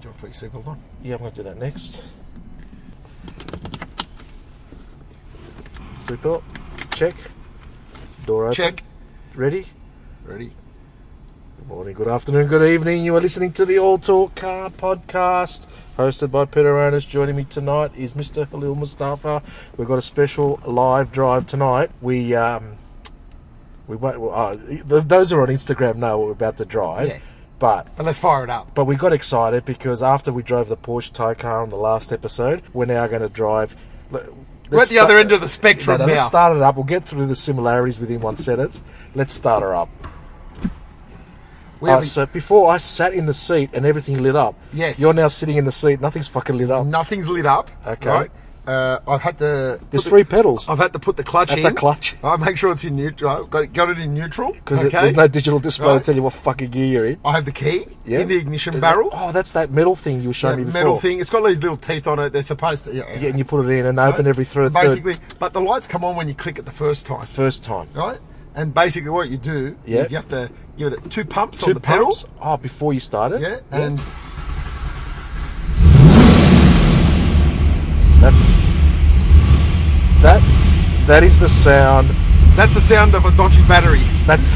do a pretty simple one. Yeah, I'm going to do that next. Super. Check. Door open. Check. Ready? Ready. Good morning, good afternoon, good evening. You are listening to the All Talk Car Podcast, hosted by Peter Onis. Joining me tonight is Mr. Khalil Mustafa. We've got a special live drive tonight. We won't. Those are on Instagram know what we're about to drive. Yeah. But let's fire it up. But we got excited because after we drove the Porsche Taycan on the last episode, we're now going to drive. We're at the other end of the spectrum now. Let's start it up. We'll get through the similarities within one sentence. Let's start her up. So before I sat in the seat and everything lit up. Yes. You're now sitting in the seat. Nothing's fucking lit up. Nothing's lit up. Okay. Right? I've had to... There's three pedals. I've had to put the clutch in. That's a clutch. I make sure it's in neutral. Got it in neutral. Because there's no digital display to tell you what fucking gear you're in. I have the key in the ignition barrel. That's that metal thing you were showing me before. Metal thing. It's got these little teeth on it. They're supposed to... Yeah, and you put it in and they open every third. Basically, but the lights come on when you click it the first time. Right? And basically what you do is you have to give it two pumps on the pedals. Oh, before you start it? Yeah. And... That is the sound. That's the sound of a dodgy battery. That's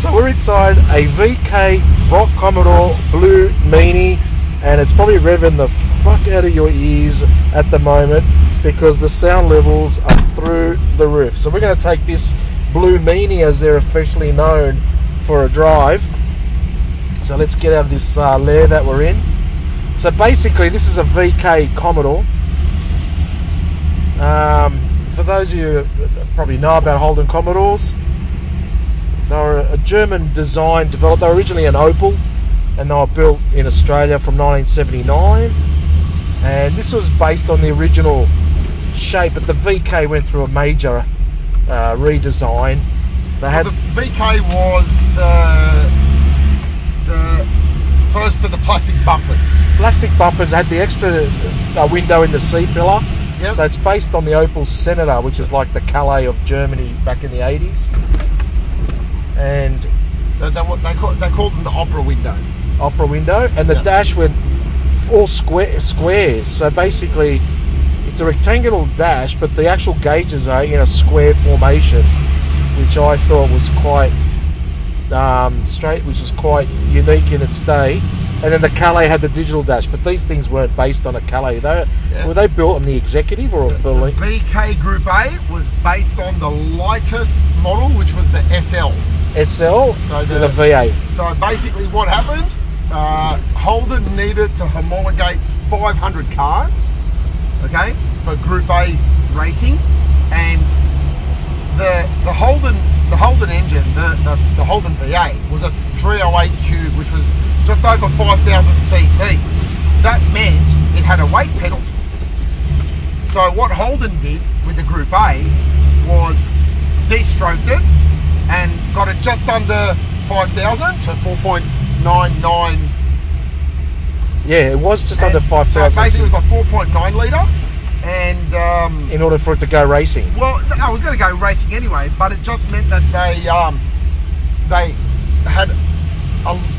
so we're inside a VK Commodore Blue Meenie, and it's probably revving the fuck out of your ears at the moment because the sound levels are through the roof. So we're going to take this Blue Meenie, as they're officially known, for a drive. So let's get out of this lair that we're in. So basically, this is a VK Commodore. For those of you who probably know about Holden Commodores, they were a German design developed. They were originally an Opel, and they were built in Australia from 1979. And this was based on the original shape, but the VK went through a major redesign. The VK was the first of the plastic bumpers. Plastic bumpers had the extra window in the seat pillar. Yep. So it's based on the Opel Senator, which is like the Calais of Germany back in the 80s. And so they called them the opera window. Opera window. And the dash went all squares. So basically, it's a rectangular dash, but the actual gauges are in a square formation, which I thought was quite straight, which was quite unique in its day. And then the Calais had the digital dash, but these things weren't based on a Calais. Were they built on the Executive or a Berlin? The VK Group A was based on the lightest model, which was the SL. So the VA. So basically what happened, Holden needed to homologate 500 cars, for Group A racing. And the Holden engine, the Holden VA, was a 308 cube, which was just over 5,000 cc's. That meant it had a weight penalty. So what Holden did with the Group A was de-stroked it and got it just under 5,000 to 4.99. Yeah, it was just under 5,000. So basically it was like 4.9 litre. And in order for it to go racing. Well, no, it was going to go racing anyway, but it just meant that they had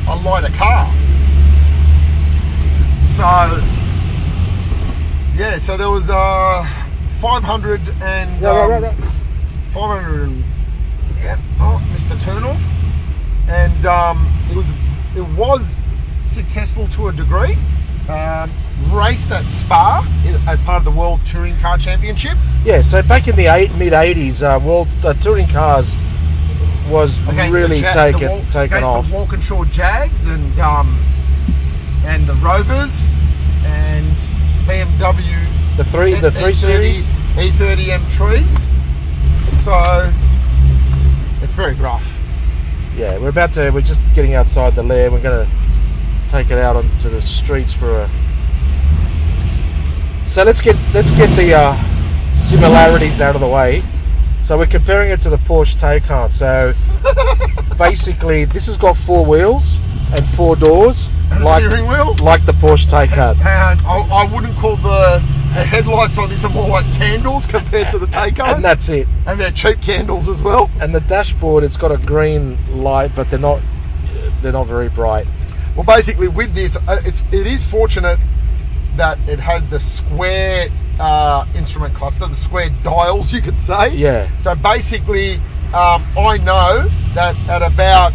a lighter car. So there was 500 and 500 and missed the turnoff, and it was successful to a degree. Raced at Spa as part of the World Touring Car Championship. Yeah, so back in the mid '80s, World Touring Cars was really taken off. The Walkinshaw Jags and the Rovers and BMW. The three series E30 M3s. So it's very rough. Yeah, we're just getting outside the lair. We're going to take it out onto the streets for a. So let's get the similarities out of the way. So we're comparing it to the Porsche Taycan. So basically, this has got four wheels and four doors, and a steering wheel, like the Porsche Taycan. And I wouldn't call the headlights on this are more like candles compared to the Taycan. And that's it. And they're cheap candles as well. And the dashboard, it's got a green light, but they're not very bright. Well, basically with this, it is fortunate that it has the square instrument cluster, the square dials, you could say. Yeah. So basically, I know that at about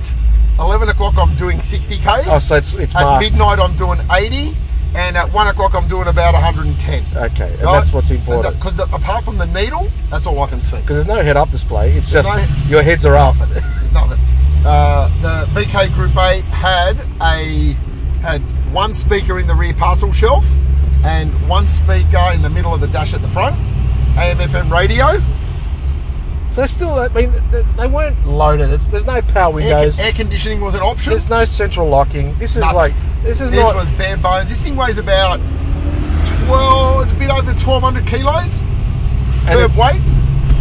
11 o'clock I'm doing 60Ks. Oh, so it's at marked. Midnight I'm doing 80. And at 1 o'clock, I'm doing about 110. Okay, and right? That's what's important. Because apart from the needle, that's all I can see. Because there's no head-up display. It's there's just no, your heads are up. There's nothing. The VK Group A had one speaker in the rear parcel shelf and one speaker in the middle of the dash at the front, AM/FM radio. So still, I mean, they weren't loaded. There's no power windows. Air conditioning was an option. There's no central locking. This is nothing. This was bare bones. This thing weighs about 12, a bit over 1,200 kilos. Curb weight.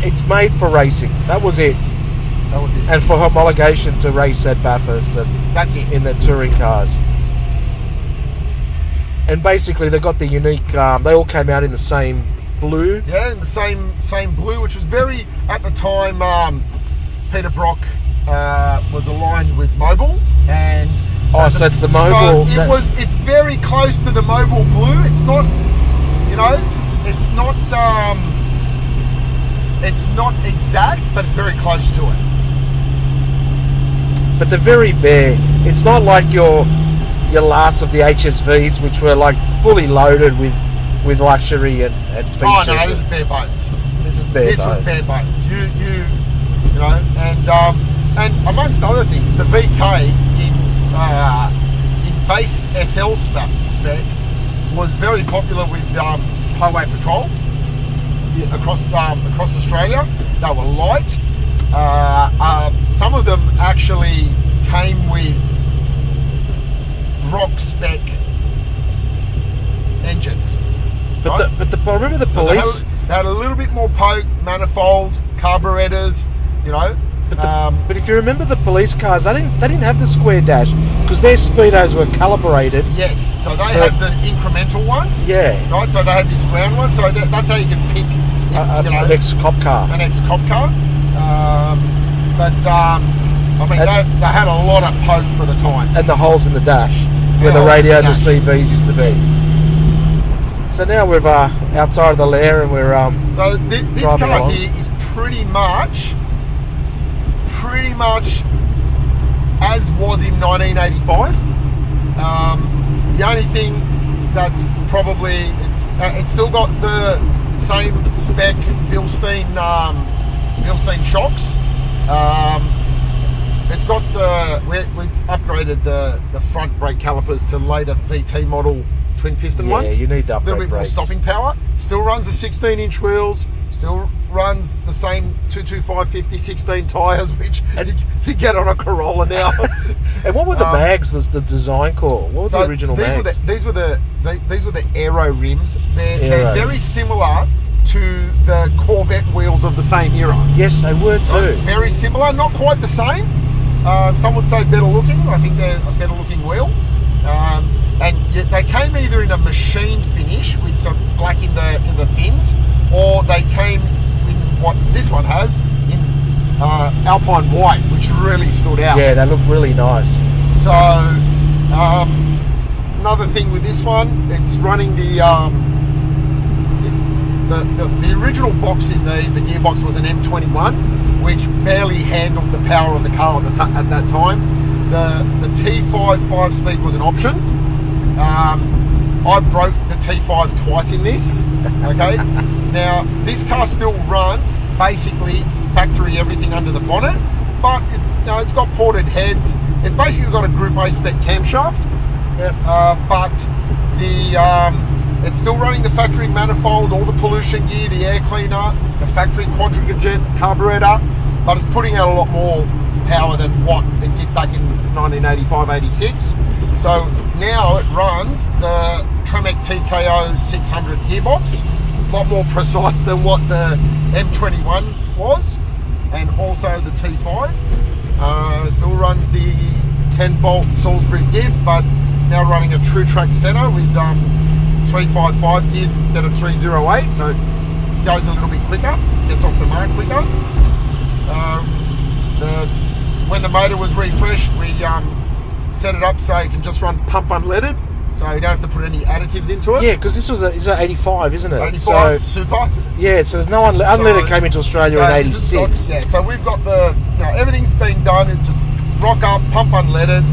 It's made for racing. That was it. And for homologation to race at Bathurst. That's it. In the touring cars. And basically, they got the unique. They all came out in the same blue. Yeah, in the same blue, which was very at the time. Peter Brock was aligned with Mobil and. So it's the Mobil. So it's very close to the Mobil blue. It's not, it's not exact, but it's very close to it. But they're very bare. It's not like your last of the HSVs, which were like fully loaded with luxury and features. Oh no, this is bare bones. This was bare bones. And amongst other things, the VK. In base SL spec was very popular with highway patrol across Australia. They were light. Some of them actually came with rock spec engines. But right? I remember the police. They had a little bit more poke, manifold, carburetors. But if you remember the police cars, they didn't have the square dash because their speedos were calibrated. Yes, so they had the incremental ones. Yeah. Right, so they had this round one. So that's how you can pick an ex-cop car. They had a lot of poke for the time. And the holes in the dash where the radio and the CVs used to be. So now we're outside of the lair and we're so this car along. Here is pretty much as was in 1985. The only thing that's probably it's still got the same spec Bilstein shocks. It's got we've upgraded the front brake calipers to later VT model twin piston ones. Yeah, you need to upgrade a little bit brakes. More stopping power. Still runs the 16-inch wheels. Still runs the same 225 50 16 tyres, which you get on a Corolla now. And what were the bags? The design core? What were the original bags? These were the Aero rims. They're very similar to the Corvette wheels of the same era. Yes, they were too. Right? Very similar, not quite the same. Some would say better looking. I think they're a better looking wheel. And yet they came either in a machined finish with some black in the fins, or they came in what this one has in Alpine white, which really stood out. Yeah, they look really nice. So another thing with this one, it's running the original box in these. The gearbox was an M21, which barely handled the power of the car at that time. The T5 5-speed was an option. I broke the T5 twice in this. Okay. Now this car still runs basically factory everything under the bonnet, but it's got ported heads. It's basically got a Group A spec camshaft. Yep. But the it's still running the factory manifold, all the pollution gear, the air cleaner, the factory quadrijet carburetor, but it's putting out a lot more power than what it did back in 1985-86. So now it runs the Tremec TKO 600 gearbox, a lot more precise than what the M21 was, and also the T5. Still runs the 10-volt Salisbury diff, but it's now running a TrueTrack center with 355 gears instead of 308, so it goes a little bit quicker, gets off the mark quicker. When the motor was refreshed, we set it up so you can just run pump unleaded, so you don't have to put any additives into it. Yeah, because this was is an 85, isn't it? 85, so, super. Yeah, so there's no unleaded came into Australia in 86. Yeah, so we've got the, you know, everything's been done. It just rock up, pump unleaded.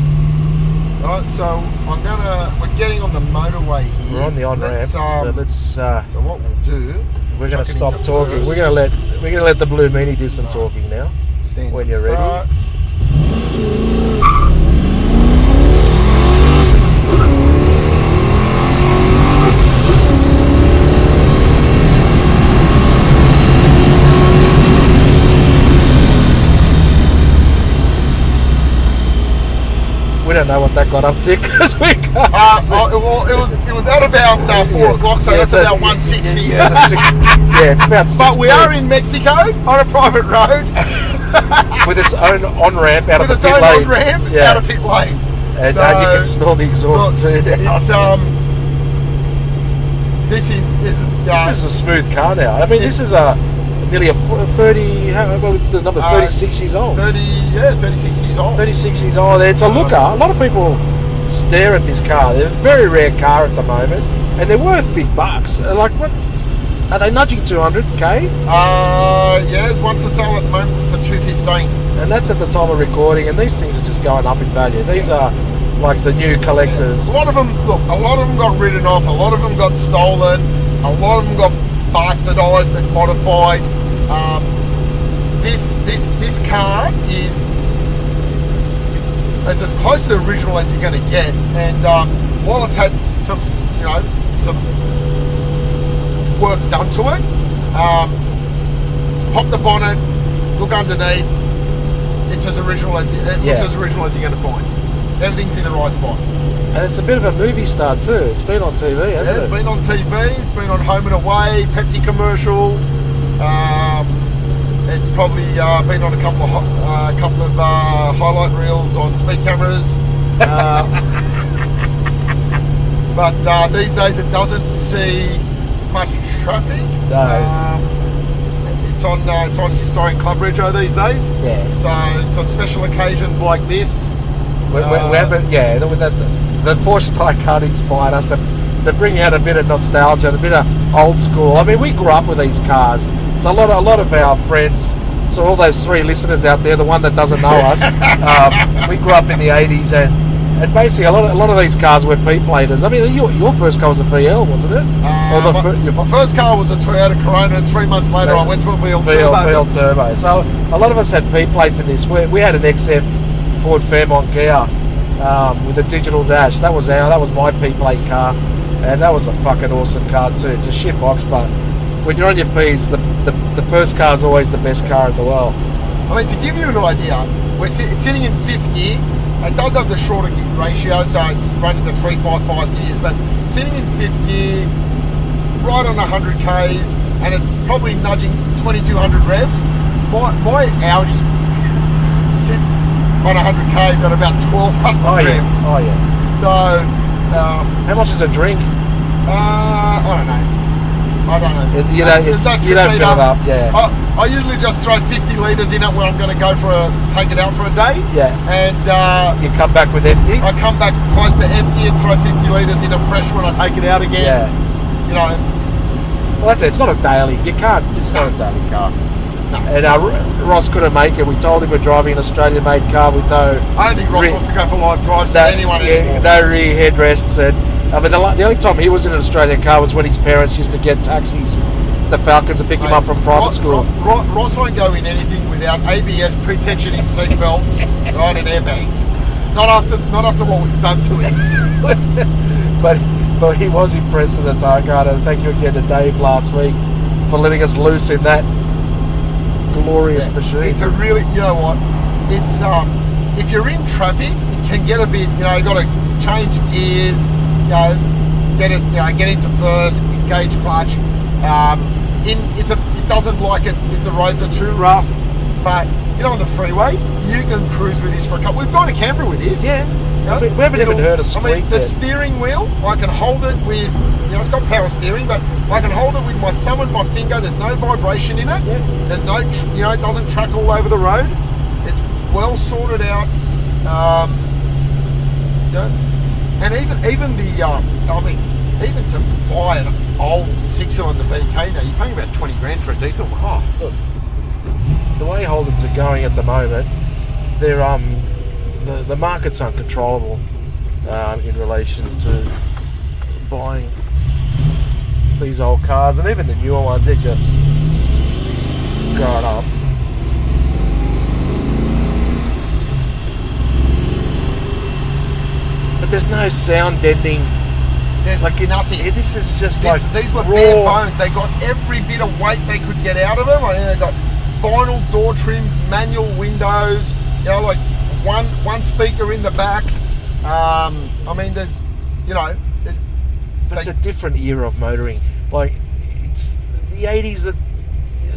Right, so I'm gonna. We're getting on the motorway here. We're on the on-ramp. So let's. So what we'll do? We're gonna stop talking. First. We're gonna let. We're gonna let the Blue Meenie do some talking now. Stand when you're start. Ready. I don't know what that got up to because we can't it was at about 4 o'clock, so yeah, that's about 160. Yeah, it's about 60. But we are in Mexico on a private road with its own on ramp out, out of pit lane, and so, you can smell the exhaust too. It's this is a smooth car now. I mean, this is a nearly a 30. Well, it's the number 36 years old. 36 years old. 36 years old. It's a looker. A lot of people stare at this car. They're a very rare car at the moment, and they're worth big bucks. Like, what are they nudging? 200k? Yeah, there's one for sale at the moment for 215. And that's at the time of recording. And these things are just going up in value. These are like the new collectors. Yeah. A lot of them. Look, a lot of them got ridden off. A lot of them got stolen. A lot of them got bastardized and modified. This car is as close to the original as you're going to get, and while it's had some work done to it, pop the bonnet, look underneath, it's as original as looks as original as you're going to find. Everything's in the right spot. And it's a bit of a movie star too. It's been on TV, hasn't it? Yeah, it's been on TV. It's been on Home and Away, Pepsi commercial. It's probably been on a couple of highlight reels on speed cameras. But these days it doesn't see much traffic. No. It's on Historic Club Retro these days. Yeah. So it's on special occasions like this. The Porsche Taycan inspired us to bring out a bit of nostalgia, a bit of old school. I mean, we grew up with these cars. So a lot of our friends, so all those three listeners out there, the one that doesn't know us, we grew up in the 80s, and basically a lot of these cars were P-platers. I mean, your first car was a VL, wasn't it? My first car was a Toyota Corona, and 3 months later I went to a VL Turbo. So a lot of us had P-plates in this. We had an XF Ford Fairmont Kia with a digital dash. That was my P-plate car, and that was a fucking awesome car too. It's a shit box, but when you're on your P's, the first car is always the best car in the world. I mean, to give you an idea, we're sitting in fifth gear. It does have the shorter gear ratio, so it's running the 355 gears, but sitting in fifth gear, right on 100 Ks, and it's probably nudging 2,200 revs. My Audi sits on 100 Ks at about 1,200 revs. Oh, yeah. So, how much is a drink? I don't know. You don't fill it up. Yeah. I usually just throw 50 litres in it when I'm going to go take it out for a day. Yeah. And you come back with empty? I come back close to empty and throw 50 litres in it fresh when I take it out again. Yeah. You know. Well, that's it. It's not a daily. It's not a daily car. No. And Ross couldn't make it. We told him we're driving an Australian-made car with no... I don't think Ross wants to go for live drives with anyone anymore. No rear headrests and... I mean, the only time he was in an Australian car was when his parents used to get taxis, the Falcons, to pick him up from private school. Ross won't go in anything without ABS, pre-tensioning seatbelts, right, and airbags. Not after what we've done to him. but he was impressed with the Taycan, and thank you again to Dave last week for letting us loose in that glorious machine. It's a really, you know what? It's if you're in traffic, it can get a bit. You know, you got to change gears. Get into first, engage clutch. It doesn't like it if the roads are too rough, but on the freeway, you can cruise with this for a couple. We've gone to Canberra with this. Yeah, we haven't even heard a squeak. I mean, the steering wheel, I can hold it with. It's got power steering, but I can hold it with my thumb and my finger. There's no vibration in it. Yeah. There's no, it doesn't track all over the road. It's well sorted out. you know. And even the I mean, even to buy an old 6-cylinder VK now, you're paying about 20 grand for a diesel one. Oh, look, the way Holdens are going at the moment, they're the market's uncontrollable in relation to buying these old cars, and even the newer ones, they're just growing up. But there's no sound deadening. There's like nothing. This is just like these were raw. Bare bones. They got every bit of weight they could get out of them. I mean, they got vinyl door trims, manual windows. You know, like one speaker in the back. I mean, there's, you know, there's. But it's a different era of motoring. Like, it's the 80s, the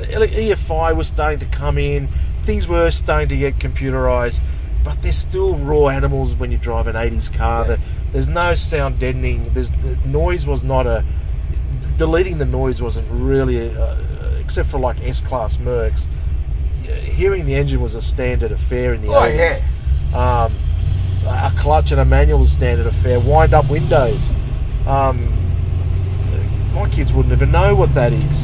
EFI was starting to come in, things were starting to get computerised, but they're still raw animals when you drive an 80s car. Yeah. There's no sound deadening, the noise was not deleting the noise wasn't really, except for like S-Class Mercs, hearing the engine was a standard affair in the 80s. Yeah. A clutch and a manual was standard affair, wind-up windows. My kids wouldn't even know what that is.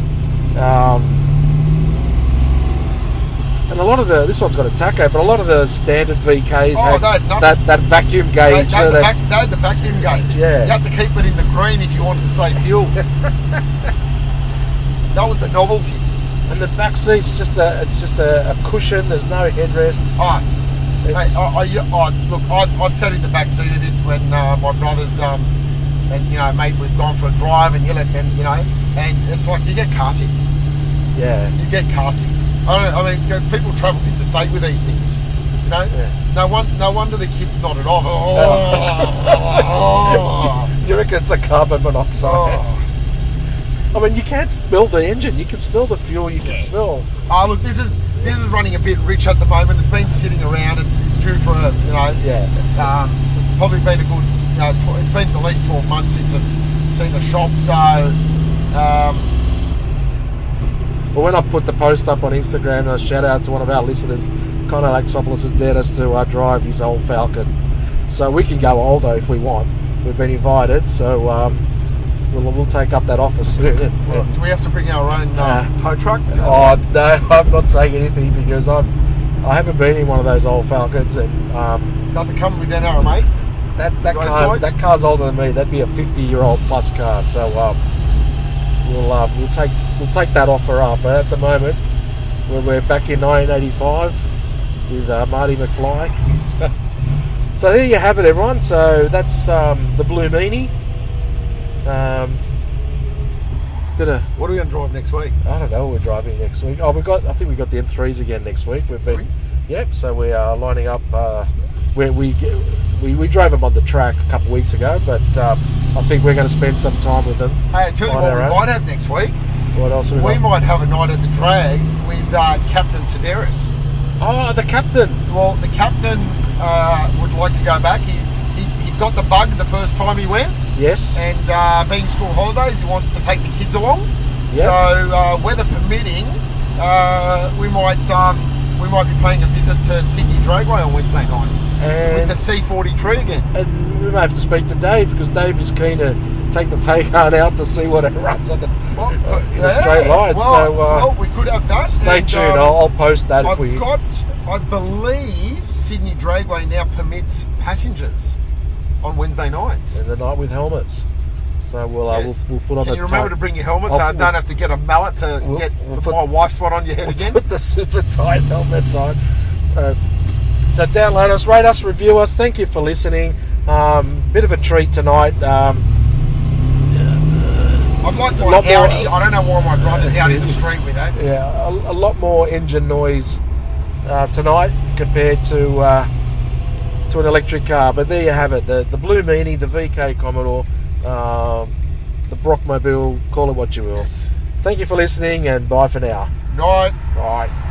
And a lot of this one's got a taco, but a lot of the standard VKs had that vacuum gauge. They had the vacuum gauge. Yeah. You had to keep it in the green if you wanted to save fuel. That was the novelty. And the back seat's just a cushion. There's no headrests. I'd sat in the back seat of this when my brother's. And you know, mate, we've gone for a drive, and you know, and it's like you get car sick. Yeah. You get car sick. I mean, people travel interstate with these things. You know. Yeah. No wonder the kids nodded off. Oh. You reckon it's the carbon monoxide? Oh. I mean, you can't smell the engine. You can smell the fuel. You can smell. Oh, look, this is running a bit rich at the moment. It's been sitting around. It's due for a, you know. Yeah. It's probably been a good. You know, it's been at least 12 months since it's seen a shop, so... Well, when I put the post up on Instagram, a shout-out to one of our listeners, Connor Axopoulos' dad has to drive his old Falcon. So we can go older if we want. We've been invited, so we'll take up that offer soon. Well, do we have to bring our own tow truck? No, I'm not saying anything because I haven't been in one of those old Falcons. And does it come with an arrow, mate? That car's older than me. That'd be a 50-year-old plus car. So we'll take that offer up. But at the moment, we're back in 1985 with Marty McFly. So there you have it, everyone. So that's the Blue Meenie. What are we going to drive next week? I don't know what we're driving next week. Oh, I think we got the M3s again next week. So we are lining up where we get. We drove them on the track a couple of weeks ago, but I think we're going to spend some time with them. Hey, I tell you what we might have next week. What else have we got? We might have a night at the drags with Captain Sedaris. Oh, the Captain. Well, the Captain would like to go back. He got the bug the first time he went. Yes. And being school holidays, he wants to take the kids along. Yep. So weather permitting, we might be paying a visit to Sydney Dragway on Wednesday night. And with the C43 again. And we may have to speak to Dave, because Dave is keen to take the Taycan out to see what it runs on in a straight line. Well, we could have that. Stay tuned, I'll post that if we... I believe Sydney Dragway now permits passengers on Wednesday nights. And the night with helmets. So we'll put on Can you remember to bring your helmet so I don't have to get a mallet to put my wife's one on your head again? Put the super tight helmets on. So download us, rate us, review us. Thank you for listening. Bit of a treat tonight. I'd like my Audi. I don't know why my brother's out in the street with it. Yeah, a lot more engine noise tonight compared to an electric car. But there you have it. The Blue Meenie, the VK Commodore, the Brockmobile, call it what you will. Yes. Thank you for listening and bye for now. Night. Bye.